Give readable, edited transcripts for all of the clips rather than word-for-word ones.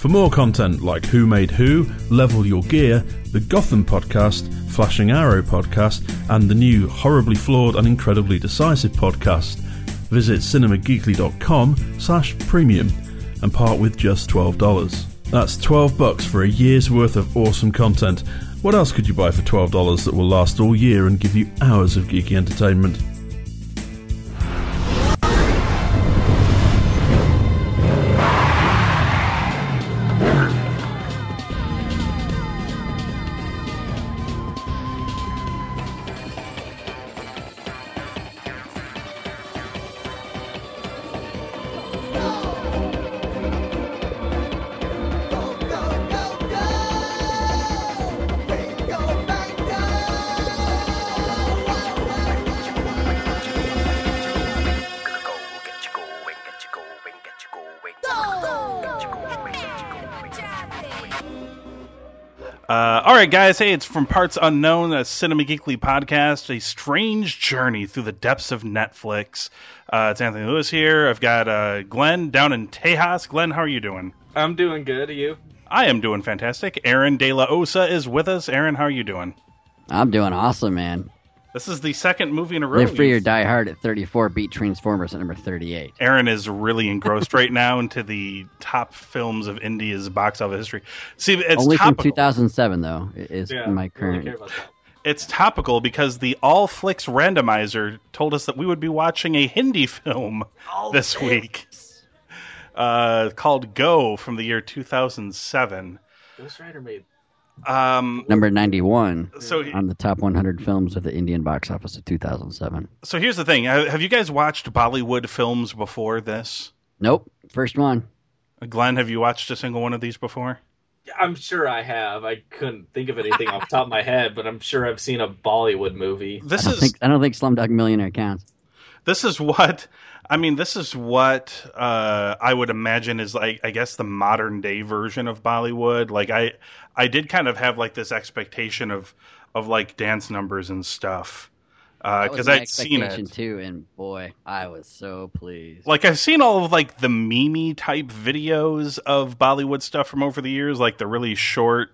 For more content like Who Made Who, Level Your Gear, the Gotham podcast, Flashing Arrow podcast, and the new horribly flawed and incredibly decisive podcast, visit cinemageekly.com/premium and part with just $12. That's $12 for a year's worth of awesome content. What else could you buy for $12 that will last all year and give you hours of geeky entertainment? Alright guys, hey, it's from Parts Unknown, a Cinema Geekly podcast, a strange journey through the depths of Netflix. It's Anthony Lewis here. I've got Glenn down in Tejas. Glenn, how are you doing? I'm doing good. Are you? I am doing fantastic. Aaron De La Osa is with us. Aaron, how are you doing? I'm doing awesome, man. This is the second movie in a row. Live Free or Die Hard at 34 beat Transformers at number 38. Aaron is really engrossed right now into the top films of India's box office history. See, it's only topical. From 2007, though, is my current. Really it's topical because the All Flicks randomizer told us that we would be watching a Hindi film this week called Go from the year 2007. Ghost Rider made. Number 91 on the top 100 films of the Indian box office of 2007. So here's the thing. Have you guys watched Bollywood films before this? Nope. First one. Glenn, have you watched a single one of these before? I'm sure I have. I couldn't think of anything off the top of my head, but I'm sure I've seen a Bollywood movie. I don't think Slumdog Millionaire counts. This is what I would imagine is, like, I guess the modern day version of Bollywood. Like I did kind of have like this expectation of like dance numbers and stuff because I'd seen it too, and boy, I was so pleased. Like I've seen all of like the meme type videos of Bollywood stuff from over the years, like the really short.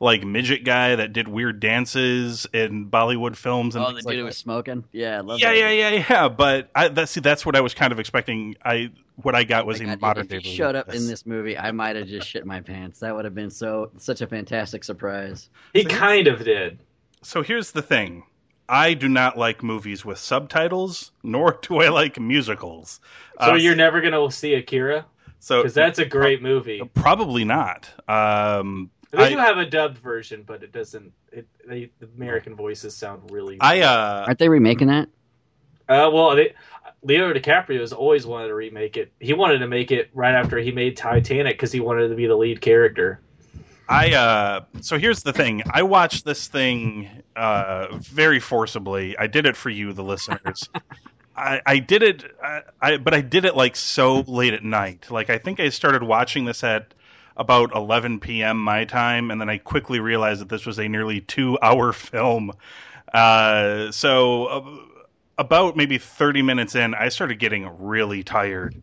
Like midget guy that did weird dances in Bollywood films. And the dude was smoking. Yeah, I love that. Yeah. But that's what I was kind of expecting. What I got was modern day. Showed up in this movie, I might have just shit my pants. That would have been such a fantastic surprise. He kind of did. So here's the thing: I do not like movies with subtitles, nor do I like musicals. So you're never gonna see Akira, because that's a great movie. Probably not. They do have a dubbed version, but it doesn't. The American voices sound really. Aren't they remaking that? Leonardo DiCaprio has always wanted to remake it. He wanted to make it right after he made Titanic because he wanted to be the lead character. So here's the thing. I watched this thing very forcibly. I did it for you, the listeners. I did it like so late at night. Like I think I started watching this at about 11 p.m. my time, and then I quickly realized that this was a nearly 2-hour film. About maybe 30 minutes in, I started getting really tired.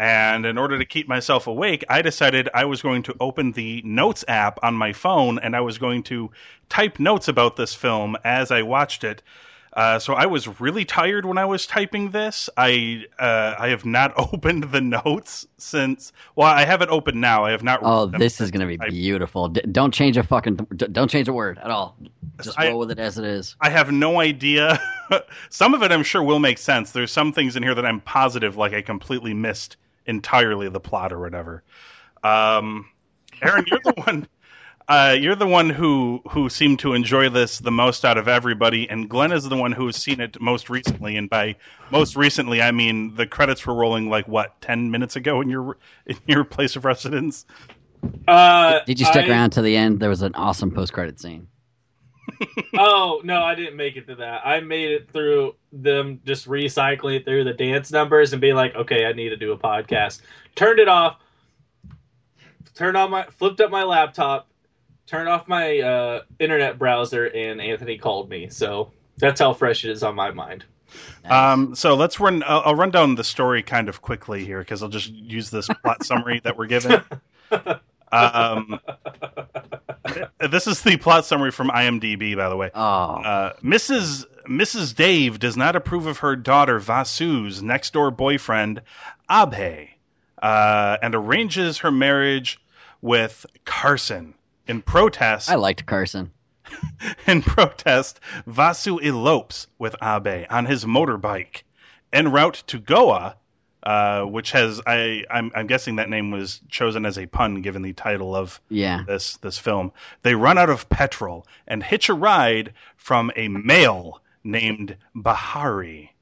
And in order to keep myself awake, I decided I was going to open the notes app on my phone, and I was going to type notes about this film as I watched it. So I was really tired when I was typing this. I have not opened the notes since. Well, I have it open now. I have not. Oh, this is going to be beautiful. Don't change a word at all. Just roll with it as it is. I have no idea. Some of it I'm sure will make sense. There's some things in here that I'm positive, like I completely missed entirely the plot or whatever. Aaron, you're the one. You're the one who seemed to enjoy this the most out of everybody, and Glenn is the one who's seen it most recently. And by most recently, I mean the credits were rolling 10 minutes ago in your place of residence. Did you stick around to the end? There was an awesome post-credit scene. Oh no, I didn't make it to that. I made it through them just recycling it through the dance numbers and being like, okay, I need to do a podcast. Turned it off. Flipped up my laptop. Turned off my internet browser, and Anthony called me. So that's how fresh it is on my mind. Nice. So let's run. I'll run down the story kind of quickly here because I'll just use this plot summary that we're given. This is the plot summary from IMDb, by the way. Mrs. Dave does not approve of her daughter Vasu's next-door boyfriend, Abhay, and arranges her marriage with Carson. In protest... I liked Carson. In protest, Vasu elopes with Abhay on his motorbike en route to Goa, which has, I'm guessing that name was chosen as a pun given the title of this film. They run out of petrol and hitch a ride from a male named Bahari.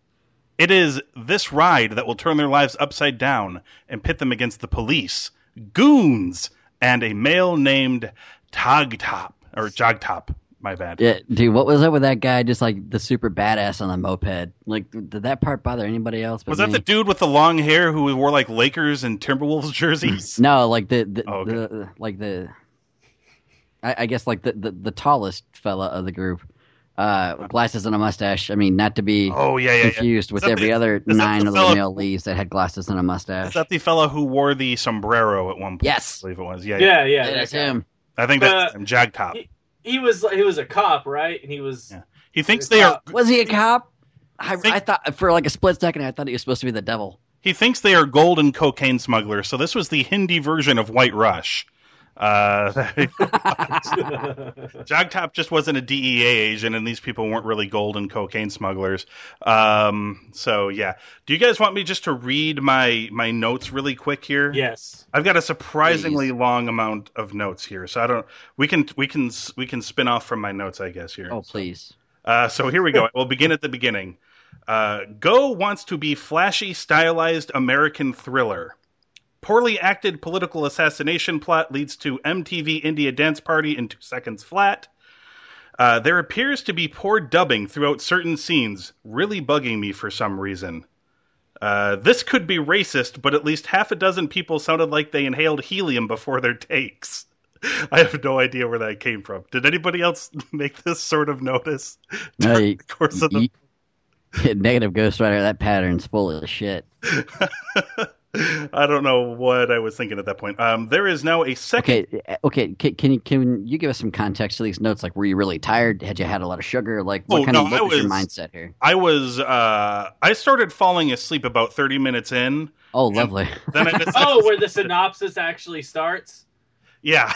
It is this ride that will turn their lives upside down and pit them against the police, goons, and a male named Tagtop. Or Jogtop, my bad. Yeah, dude, what was up with that guy? Just like the super badass on the moped. Like, did that part bother anybody else? But was that me? The dude with the long hair who wore like Lakers and Timberwolves jerseys? No, like the tallest fella of the group, glasses and a mustache. I mean, not to be confused with every other nine of the male leads that had glasses and a mustache. Is that the fella who wore the sombrero at one point? Yes, I believe it was. Yeah, that's him. I think that's Jogtop. He was a cop, right? And he was. Yeah. He thinks they are. Was he a cop? I thought for like a split second, I thought he was supposed to be the devil. He thinks they are gold and cocaine smugglers. So this was the Hindi version of White Rush. Jogtop just wasn't a DEA agent, and these people weren't really gold and cocaine smugglers. So yeah, do you guys want me just to read my notes really quick here? Yes, I've got a surprisingly long amount of notes here, so I don't. We can spin off from my notes, I guess. Here. Oh, please. So here we go. We'll begin at the beginning. Go wants to be flashy, stylized American thriller. Poorly acted political assassination plot leads to MTV India dance party in 2 seconds flat. There appears to be poor dubbing throughout certain scenes, really bugging me for some reason. This could be racist, but at least half a dozen people sounded like they inhaled helium before their takes. I have no idea where that came from. Did anybody else make this sort of notice during the course of the... Negative Ghostwriter, that pattern's full of shit. I don't know what I was thinking at that point. There is now a second... Okay. Can you give us some context to these notes? Like, were you really tired? Had you had a lot of sugar? Like, what was your mindset here? I was... I started falling asleep about 30 minutes in. Oh, lovely. Then I just... Oh, where the synopsis actually starts? Yeah.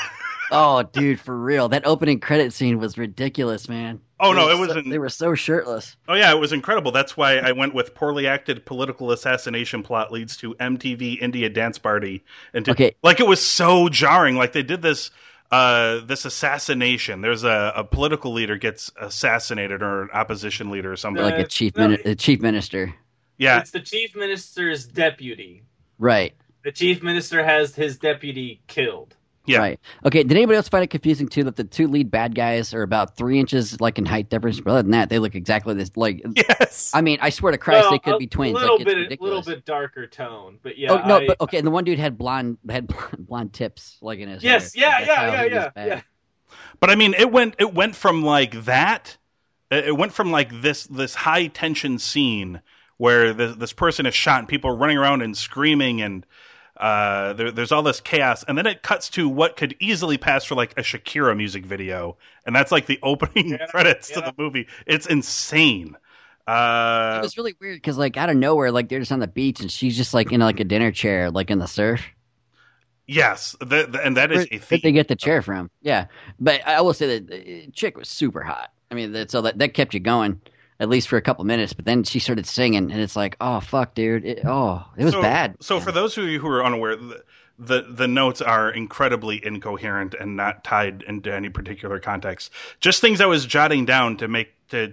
Oh, dude, for real. That opening credit scene was ridiculous, man. Oh, no, it wasn't. They were so shirtless. Oh, yeah, it was incredible. That's why I went with poorly acted political assassination plot leads to MTV India dance party. And like, it was so jarring. Like, they did this this assassination. There's a political leader gets assassinated or an opposition leader or something. Like a chief minister. Yeah. It's the chief minister's deputy. Right. The chief minister has his deputy killed. Yeah. Right. Okay. Did anybody else find it confusing too that the two lead bad guys are about 3 inches like in height difference? But other than that, they look exactly this. Like, yes. I mean, I swear to Christ, they could be twins. A little bit darker tone, but yeah. Oh no, but okay. And the one dude had blonde tips, like in his. Yes. Hair. Yeah. But I mean, it went from like that. It went from like this high tension scene where this person is shot and people are running around and screaming and. There's all this chaos, and then it cuts to what could easily pass for like a Shakira music video, and that's like the opening credits to the movie. It's insane. It was really weird because like out of nowhere, like they're just on the beach, and she's just like in like a dinner chair, like in the surf. Yes, and that is a thing. They get the chair from, yeah. But I will say that the chick was super hot. I mean, so that kept you going. At least for a couple minutes, but then she started singing, and it's like, oh, fuck, dude. It was bad. So for those of you who are unaware, the notes are incredibly incoherent and not tied into any particular context. Just things I was jotting down to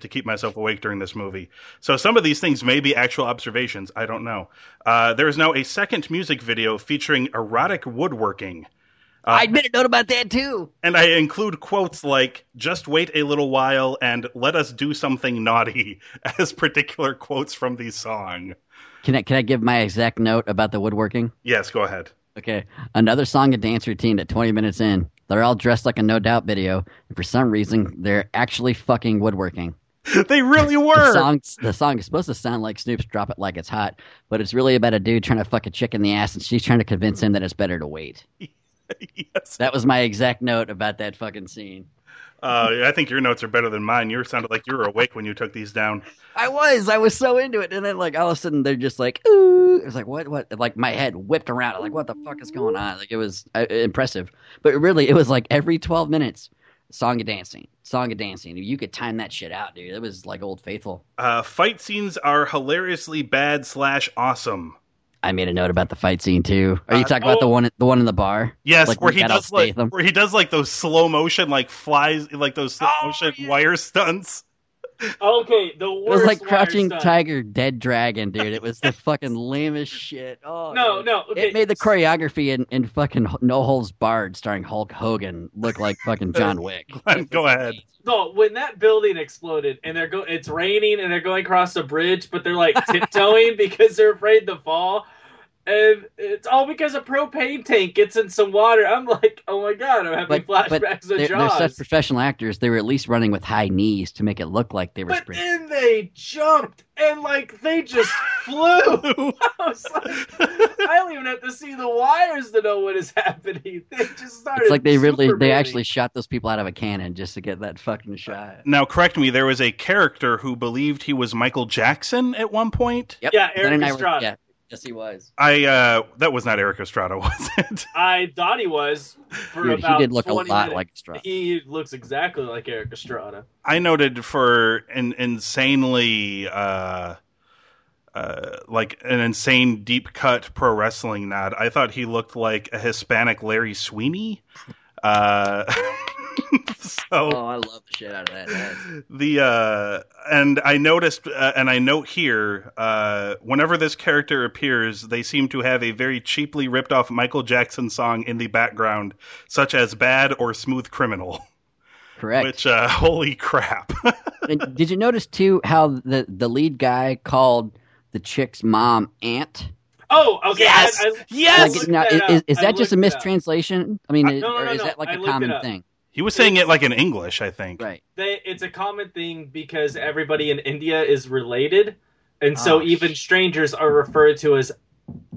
keep myself awake during this movie. So some of these things may be actual observations. I don't know. There is now a second music video featuring erotic woodworking. I'd made a note about that, too. And I include quotes like, just wait a little while and let us do something naughty as particular quotes from the song. Can I give my exact note about the woodworking? Yes, go ahead. Okay. Another song and dance routine at 20 minutes in. They're all dressed like a No Doubt video. And for some reason, they're actually fucking woodworking. They really were. The song is supposed to sound like Snoop's Drop It Like It's Hot, but it's really about a dude trying to fuck a chick in the ass, and she's trying to convince him that it's better to wait. Yes. That was my exact note about that fucking scene. I think your notes are better than mine. You sounded like you were awake when you took these down. I was so into it, and then like all of a sudden they're just like, ooh, it was like what? Like my head whipped around. I'm like, what the fuck is going on? Like it was impressive, but really it was like every 12 minutes, song and dancing. You could time that shit out, dude. It was like Old Faithful. Fight scenes are hilariously bad/awesome. I made a note about the fight scene too. Are you talking about the one in the bar? Yes, like, where he does like those slow motion, like flies, like those slow motion wire stunts. Okay, the worst. It was like Crouching Tiger, Dead Dragon, dude. It was the fucking lamest shit. Oh no. Okay. It made the choreography in fucking No Holds Barred, starring Hulk Hogan, look like fucking John Wick. Go ahead. No, when that building exploded and it's raining and they're going across a bridge, but they're like tiptoeing because they're afraid to fall. And it's all because a propane tank gets in some water. I'm like, oh my god, I'm having flashbacks of Jaws. They're such professional actors. They were at least running with high knees to make it look like they were sprinting. But then they jumped and like they just flew. I was like, I don't even have to see the wires to know what is happening. They just started. It's like they actually shot those people out of a cannon just to get that fucking shot. Now correct me. There was a character who believed he was Michael Jackson at one point. Yep. Yeah, Eric Estrada. Yeah. Yes, he was. That was not Eric Estrada, was it? I thought he was. He did look a lot like Estrada. He looks exactly like Eric Estrada. I noted for an insane deep cut pro wrestling nod. I thought he looked like a Hispanic Larry Sweeney. I love the shit out of that. I note here, whenever this character appears, they seem to have a very cheaply ripped off Michael Jackson song in the background, such as Bad or Smooth Criminal. Correct. Which, holy crap. And did you notice too how the lead guy called the chick's mom Aunt? Oh, okay. Yes. Yes. Like, now, is that just a mistranslation? I mean, is that like a common thing? He was saying it like in English, I think. Right. It's a common thing because everybody in India is related, and so even strangers are referred to as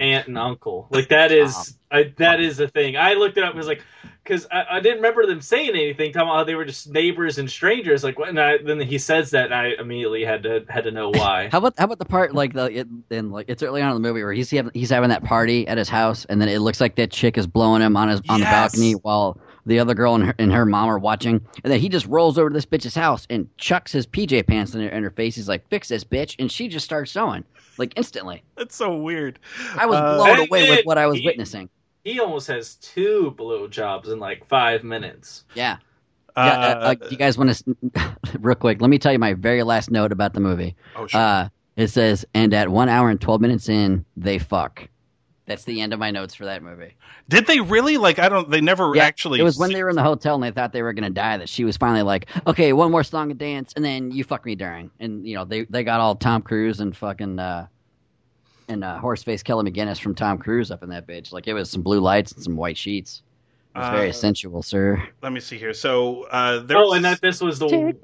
aunt and uncle. Like that is a thing. I looked it up and was like, because I didn't remember them saying anything. Talking about how they were just neighbors and strangers. Like, what? And then he says that, and I immediately had to know why. How about the part like it's early on in the movie where he's having that party at his house, and then it looks like that chick is blowing him on the balcony while the other girl and her mom are watching, and then he just rolls over to this bitch's house and chucks his PJ pants in her face. He's like, "Fix this, bitch," and she just starts sewing like instantly. That's so weird. I was blown away with what I was witnessing. He almost has two blowjobs in like 5 minutes. Yeah. You guys want to real quick? Let me tell you my very last note about the movie. Oh sure. It says, "And at 1 hour and 12 minutes in, they fuck." That's the end of my notes for that movie. Did they really? Like, they never actually. It was when they were in the hotel and they thought they were going to die that she was finally like, okay, one more song and dance, and then you fuck me during. And, you know, they got all Tom Cruise and fucking, Horseface Kelly McGinnis from Tom Cruise up in that bitch. Like, it was some blue lights and some white sheets. It was very sensual, sir. Let me see here. So, this was the one.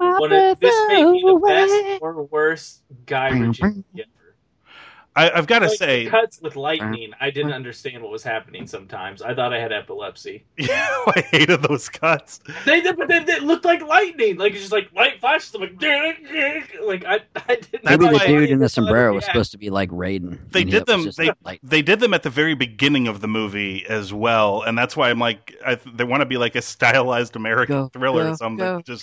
This may be the best or worst Guy Ritchie. I've got to say, cuts with lightning. I didn't understand what was happening sometimes. I thought I had epilepsy. Yeah, I hated those cuts. They looked like lightning. Like it's just like light flashes. I'm like I didn't. Maybe the dude in the sombrero was supposed to be like Raiden. They did them. They did them at the very beginning of the movie as well, and that's why I'm like, they want to be like a stylized American thriller or something. Don't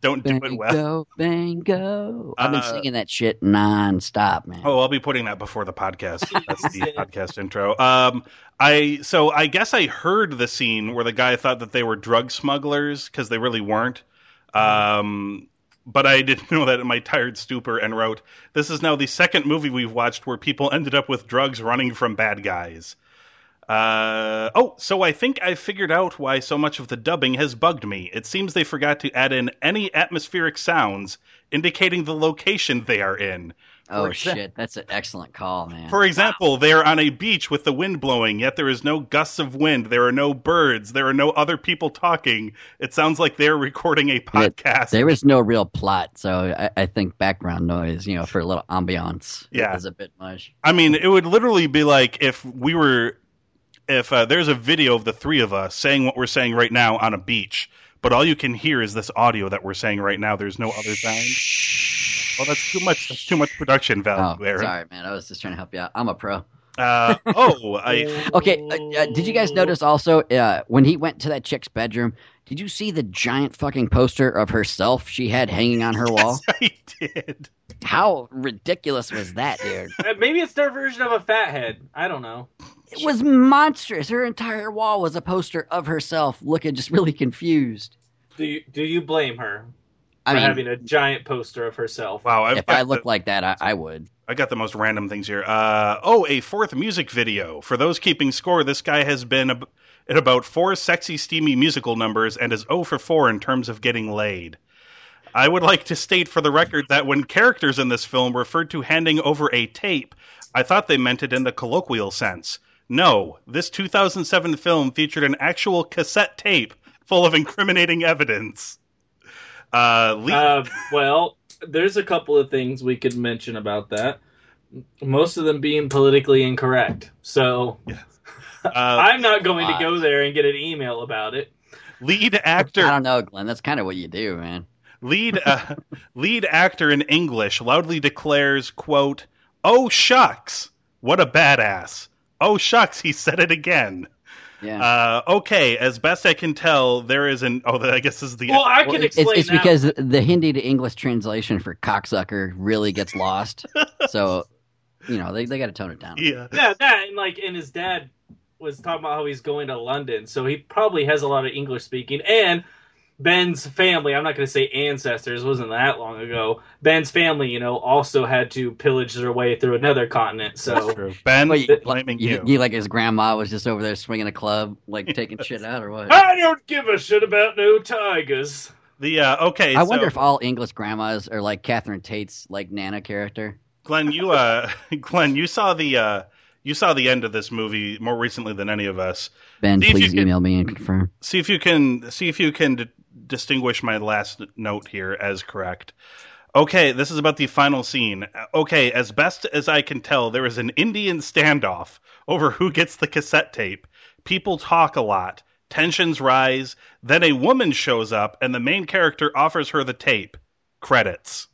do it well. Go, bang, go. I've been singing that shit nonstop, man. Oh, I'll be putting that before the podcast. That's the podcast intro. I guess I heard the scene where the guy thought that they were drug smugglers because they really weren't. But I didn't know that in my tired stupor and wrote, "This is now the second movie we've watched where people ended up with drugs running from bad guys." So I think I figured out why so much of the dubbing has bugged me. It seems they forgot to add in any atmospheric sounds indicating the location they are in. Oh, shit. That's an excellent call, man. For example, They are on a beach with the wind blowing, yet there is no gusts of wind. There are no birds. There are no other people talking. It sounds like they're recording a podcast. There was no real plot, so I think background noise, you know, for a little ambiance is a bit much. I mean, it would literally be like if we were if there's a video of the three of us saying what we're saying right now on a beach, but all you can hear is this audio that we're saying right now. There's no other sound. Well, that's too much. That's too much production value, Aaron. Sorry, man. I was just trying to help you out. I'm a pro. Okay. Did you guys notice also when he went to that chick's bedroom? Did you see the giant fucking poster of herself she had hanging on her wall? Yes, I did. How ridiculous was that, dude? Maybe it's their version of a fathead. I don't know. It was monstrous. Her entire wall was a poster of herself, looking just really confused. Do you blame her? I mean, having a giant poster of herself. Wow! If I looked like that, I would. I got the most random things here. A fourth music video. For those keeping score, this guy has been at about 4 sexy, steamy musical numbers and is 0 for 4 in terms of getting laid. I would like to state for the record that when characters in this film referred to handing over a tape, I thought they meant it in the colloquial sense. No, this 2007 film featured an actual cassette tape full of incriminating evidence. There's a couple of things we could mention about that. Most of them being politically incorrect. So yes. I'm not going to go there and get an email about it. Lead actor. I don't know, Glenn. That's kind of what you do, man. Lead actor in English loudly declares, quote, "Oh, shucks. What a badass. Oh, shucks. He said it again." Yeah. Okay, as best I can tell, there is an... Oh, I guess this is the... Well, I can explain that. It's because the Hindi to English translation for cocksucker really gets lost. So, you know, they got to tone it down. Yeah. Yeah, that, and his dad was talking about how he's going to London, so he probably has a lot of English speaking, and Ben's family, I'm not going to say ancestors, wasn't that long ago, Ben's family, you know, also had to pillage their way through another continent, so... That's true. Ben, blaming you. You, his grandma was just over there swinging a club, taking shit out or what? I don't give a shit about no tigers! I wonder if all English grandmas are like Catherine Tate's, Nana character. Glenn, you saw the end of this movie more recently than any of us. Ben, please email me and confirm. See if you can distinguish my last note here as correct. Okay, this is about the final scene. Okay, as best as I can tell, there is an Indian standoff over who gets the cassette tape. People talk a lot. Tensions rise. Then a woman shows up, and the main character offers her the tape. Credits.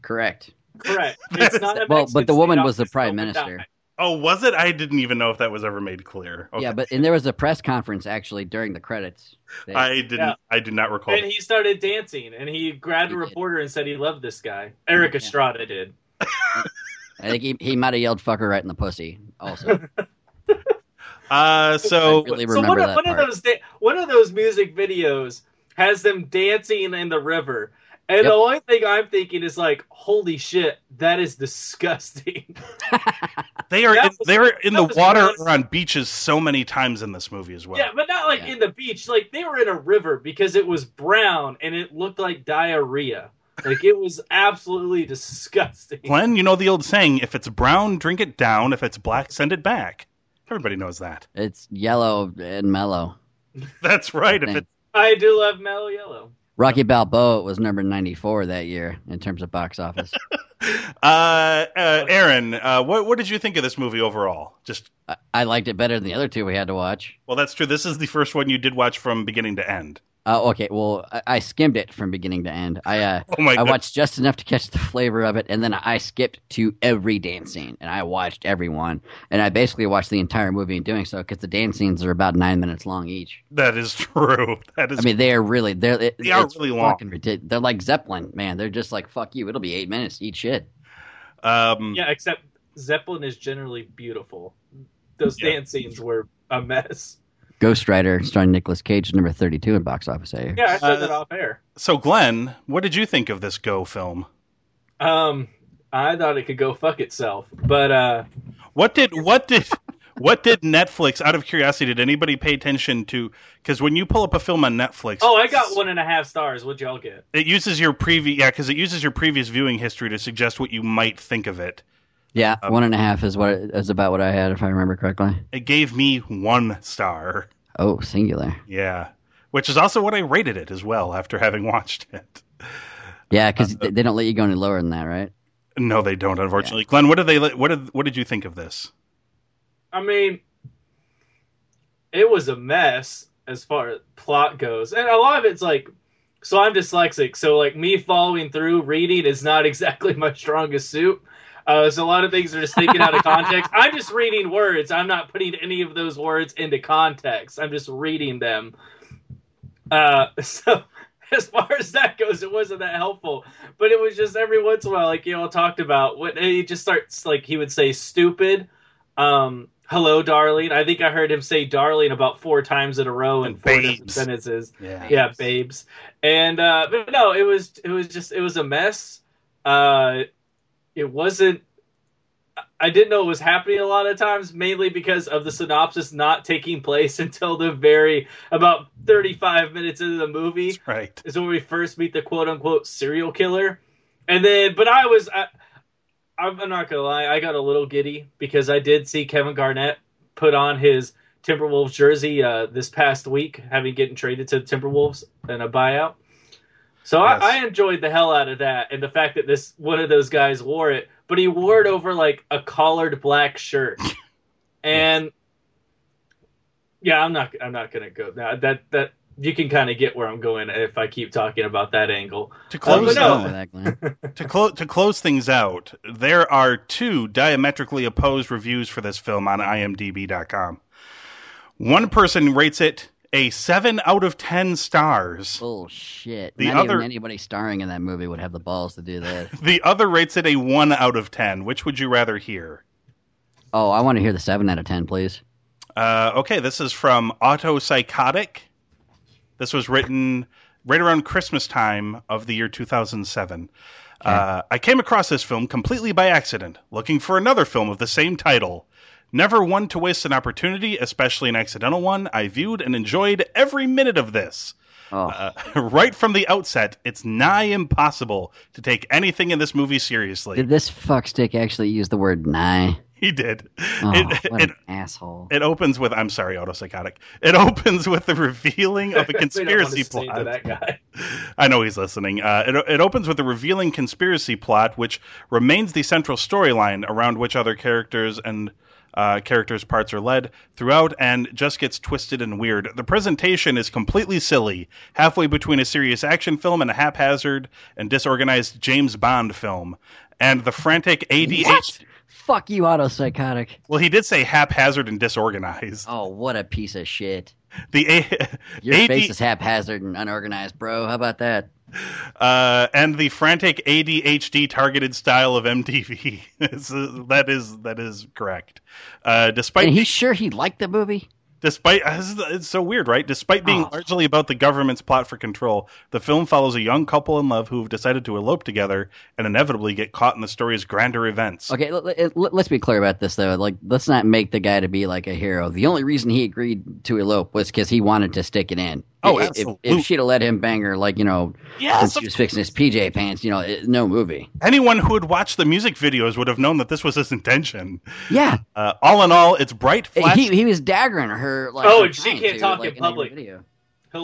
Correct. It's not but the woman was the prime minister. Oh, was it? I didn't even know if that was ever made clear. Okay. Yeah, and there was a press conference actually during the credits. I did not recall. And he started dancing, and he grabbed a reporter and said he loved this guy. Eric Estrada did. I think he might have yelled "fucker" right in the pussy. Also. One of those music videos has them dancing in the river, and the only thing I'm thinking is holy shit, that is disgusting. They were in the water or on beaches so many times in this movie as well. Yeah, but not in the beach. They were in a river because it was brown and it looked like diarrhea. It was absolutely disgusting. Glenn, you know the old saying, if it's brown, drink it down. If it's black, send it back. Everybody knows that. It's yellow and mellow. That's right. I do love mellow yellow. Rocky Balboa was number 94 that year in terms of box office. Aaron, what did you think of this movie overall? Just I liked it better than the other two we had to watch. Well, that's true. This is the first one you did watch from beginning to end. Okay. Well, I skimmed it from beginning to end. I watched just enough to catch the flavor of it, and then I skipped to every dance scene, and I watched everyone. And I basically watched the entire movie in doing so because the dance scenes are about 9 minutes long each. That is true. They are really really long. They're like Zeppelin, man. They're just like, fuck you. It'll be 8 minutes. Eat shit. Except Zeppelin is generally beautiful. Those dance scenes were a mess. Ghost Rider starring Nicolas Cage, number 32 in box office. Yeah, I said that off air. So, Glenn, what did you think of this Go film? I thought it could go fuck itself, but what did Netflix? Out of curiosity, did anybody pay attention to? Because when you pull up a film on Netflix, I got 1.5 stars. What'd y'all get? It uses your previous viewing history to suggest what you might think of it. Yeah, 1.5 is about what I had, if I remember correctly. It gave me 1 star. Oh, singular. Yeah, which is also what I rated it as well after having watched it. Yeah, because they don't let you go any lower than that, right? No, they don't, unfortunately. Yeah. Glenn, what did you think of this? I mean, it was a mess as far as plot goes. And a lot of it's like, so I'm dyslexic, so like me following through reading is not exactly my strongest suit. So a lot of things are just taken out of context. I'm just reading words. I'm not putting any of those words into context. I'm just reading them. So as far as that goes, it wasn't that helpful. But it was just every once in a while, like you all talked about, when he just starts, like he would say stupid, hello, darling. I think I heard him say darling about 4 times in a row in 4 sentences. Yeah, babes. And but no, it was a mess. It wasn't, I didn't know it was happening a lot of times, mainly because of the synopsis not taking place until the about 35 minutes into the movie. That's right. Is when we first meet the quote unquote serial killer. And then, but I'm not going to lie, I got a little giddy because I did see Kevin Garnett put on his Timberwolves jersey this past week, having gotten traded to the Timberwolves in a buyout. So yes. I enjoyed the hell out of that, and the fact that this one of those guys wore it, but he wore it over like a collared black shirt, and yeah, I'm not gonna go now. That you can kind of get where I'm going if I keep talking about that angle. To close to close things out, there are 2 diametrically opposed reviews for this film on IMDb.com. One person rates it a 7 out of 10 stars. Oh shit! Not even anybody starring in that movie would have the balls to do that. The other rates it a 1 out of 10. Which would you rather hear? Oh, I want to hear the 7 out of 10, please. Okay, this is from Autopsychotic. This was written right around Christmas time of the year 2007. Okay. I came across this film completely by accident, looking for another film of the same title. Never one to waste an opportunity, especially an accidental one. I viewed and enjoyed every minute of this. Oh. Right from the outset, it's nigh impossible to take anything in this movie seriously. Did this fuckstick actually use the word nigh? He did. Oh, what an asshole. It opens with, I'm sorry, Autopsychotic. It opens with the revealing of a conspiracy plot. To that guy. I know he's listening. It opens with the revealing conspiracy plot, which remains the central storyline around which other characters and characters' parts are led throughout, and just gets twisted and weird. The presentation is completely silly, halfway between a serious action film and a haphazard and disorganized James Bond film. And the frantic ADHD... What? Fuck you, Autopsychotic. Well, he did say haphazard and disorganized. Oh, what a piece of shit. Your face is haphazard and unorganized, bro. How about that? And the frantic ADHD targeted style of MTV. That is correct. Despite, and he's sure he liked the movie. Despite, it's so weird, right? Despite being largely about the government's plot for control, the film follows a young couple in love who've decided to elope together and inevitably get caught in the story's grander events. Okay, let's be clear about this, though. Like, let's not make the guy to be like a hero. The only reason he agreed to elope was because he wanted to stick it in. Oh, absolutely. If she'd have let him bang her, like, you know, since she was fixing his PJ pants, you know, no movie. Anyone who had watched the music videos would have known that this was his intention. Yeah. All in all, it's bright, flashy. He was daggering her. Like, and she can't talk in public. He'll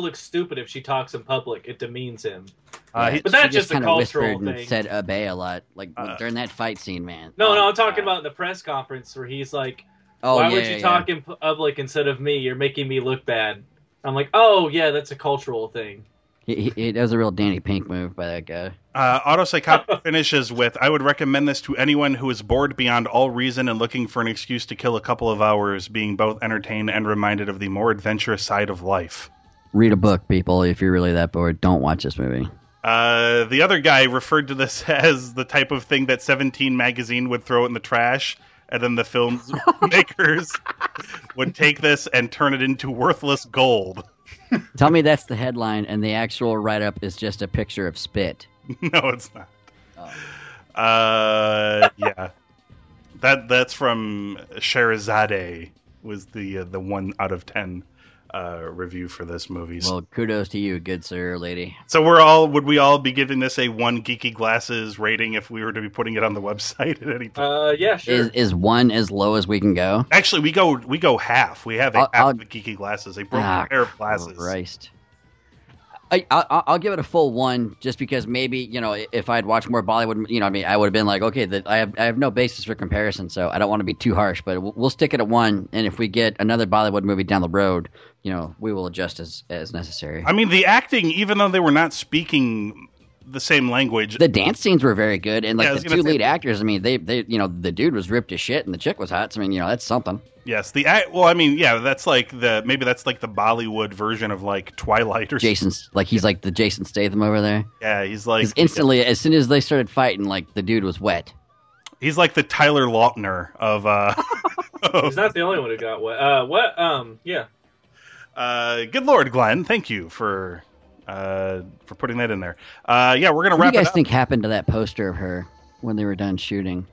look stupid if she talks in public. It demeans him. But that's just a cultural thing. And said obey a lot, like during that fight scene, man. No, I'm talking about the press conference where he's like, "Why would you talk in public instead of me? You're making me look bad." I'm like, that's a cultural thing. That was a real Danny Pink move by that guy. Autopsychotic finishes with, I would recommend this to anyone who is bored beyond all reason and looking for an excuse to kill a couple of hours, being both entertained and reminded of the more adventurous side of life. Read a book, people. If you're really that bored, don't watch this movie. The other guy referred to this as the type of thing that 17 magazine would throw in the trash. And then the film's makers would take this and turn it into worthless gold. Tell me that's the headline, and the actual write-up is just a picture of spit. No, it's not. Oh. Yeah, that's from Sherazade. Was the 1 out of 10 review for this movie. Well, kudos to you, good sir, lady. So would we all be giving this a 1 geeky glasses rating if we were to be putting it on the website at any point? Yeah, sure. Is 1 as low as we can go? Actually, we go half. We have half of the geeky glasses. A broken pair of glasses. Christ. I'll give it a full 1 just because maybe, you know, if I had watched more Bollywood, you know, I mean, I would have been like, okay, I have no basis for comparison, so I don't want to be too harsh, but we'll stick it at 1. And if we get another Bollywood movie down the road, you know, we will adjust as necessary. I mean, the acting, even though they were not speaking the same language, the dance scenes were very good, and like the two lead actors. I mean, they you know, the dude was ripped as shit, and the chick was hot. So, I mean, you know, that's something. Yes, that's like the Bollywood version of like Twilight or Jason's. Like he's like the Jason Statham over there. Yeah, he's like instantly as soon as they started fighting, like the dude was wet. He's like the Tyler Lautner of. He's not the only one who got wet. Yeah. Good Lord, Glenn, thank you for putting that in there. Yeah, we're going to wrap it up. What do you guys think happened to that poster of her when they were done shooting?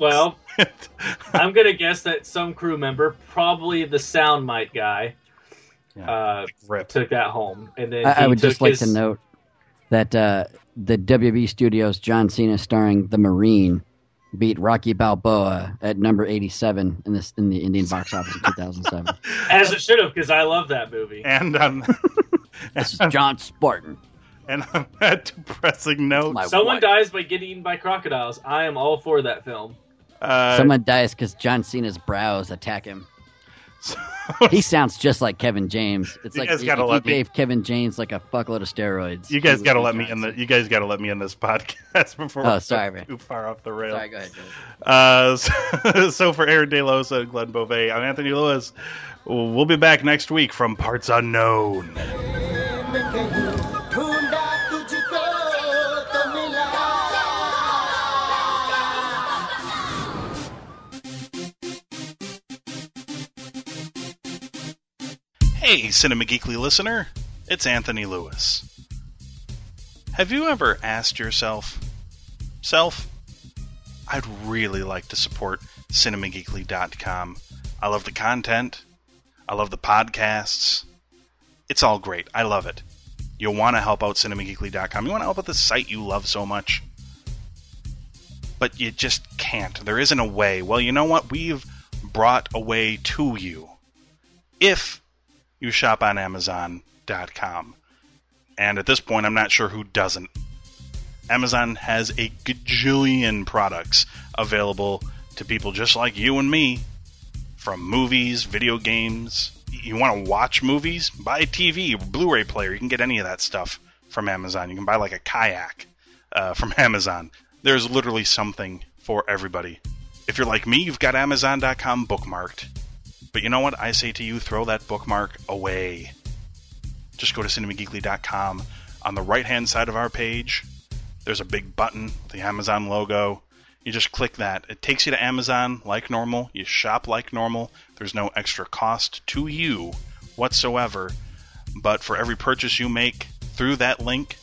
Well, I'm going to guess that some crew member, probably the sound mite guy, took that home. And then I would just like to note that the WB Studios' John Cena starring The Marine beat Rocky Balboa at number 87 in the Indian box office in 2007. As it should have, because I love that movie. And this is John Spartan. And on that depressing note, someone dies by getting eaten by crocodiles. I am all for that film. Someone dies because John Cena's brows attack him. So, he sounds just like Kevin James. It's like he gave Kevin James like a fuckload of steroids. You guys gotta let me in the. You guys gotta let me in this podcast before we're too far off the rail. Sorry, go ahead. So for Aaron De La Osa and Glenn Beauvais, I'm Anthony Lewis. We'll be back next week from Parts Unknown. Hey, Cinema Geekly listener, it's Anthony Lewis. Have you ever asked yourself, I'd really like to support cinemageekly.com. I love the content. I love the podcasts. It's all great. I love it. You'll want to help out cinemageekly.com. You want to help out the site you love so much. But you just can't. There isn't a way. Well, you know what? We've brought a way to you. If you shop on Amazon.com. And at this point, I'm not sure who doesn't. Amazon has a gajillion products available to people just like you and me. From movies, video games. You want to watch movies? Buy a TV, Blu-ray player. You can get any of that stuff from Amazon. You can buy like a kayak from Amazon. There's literally something for everybody. If you're like me, you've got Amazon.com bookmarked. But you know what? I say to you, throw that bookmark away. Just go to cinemageekly.com. On the right-hand side of our page, there's a big button with the Amazon logo. You just click that. It takes you to Amazon like normal. You shop like normal. There's no extra cost to you whatsoever. But for every purchase you make through that link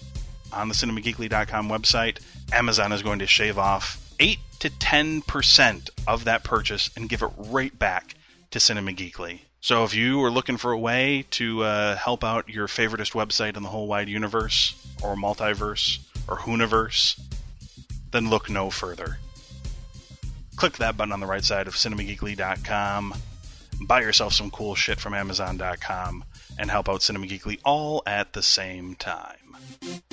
on the cinemageekly.com website, Amazon is going to shave off 8 to 10% of that purchase and give it right back to Cinema Geekly. So if you are looking for a way to help out your favoritist website in the whole wide universe, or multiverse, or hooniverse, then look no further. Click that button on the right side of cinemageekly.com, buy yourself some cool shit from amazon.com, and help out Cinema Geekly all at the same time.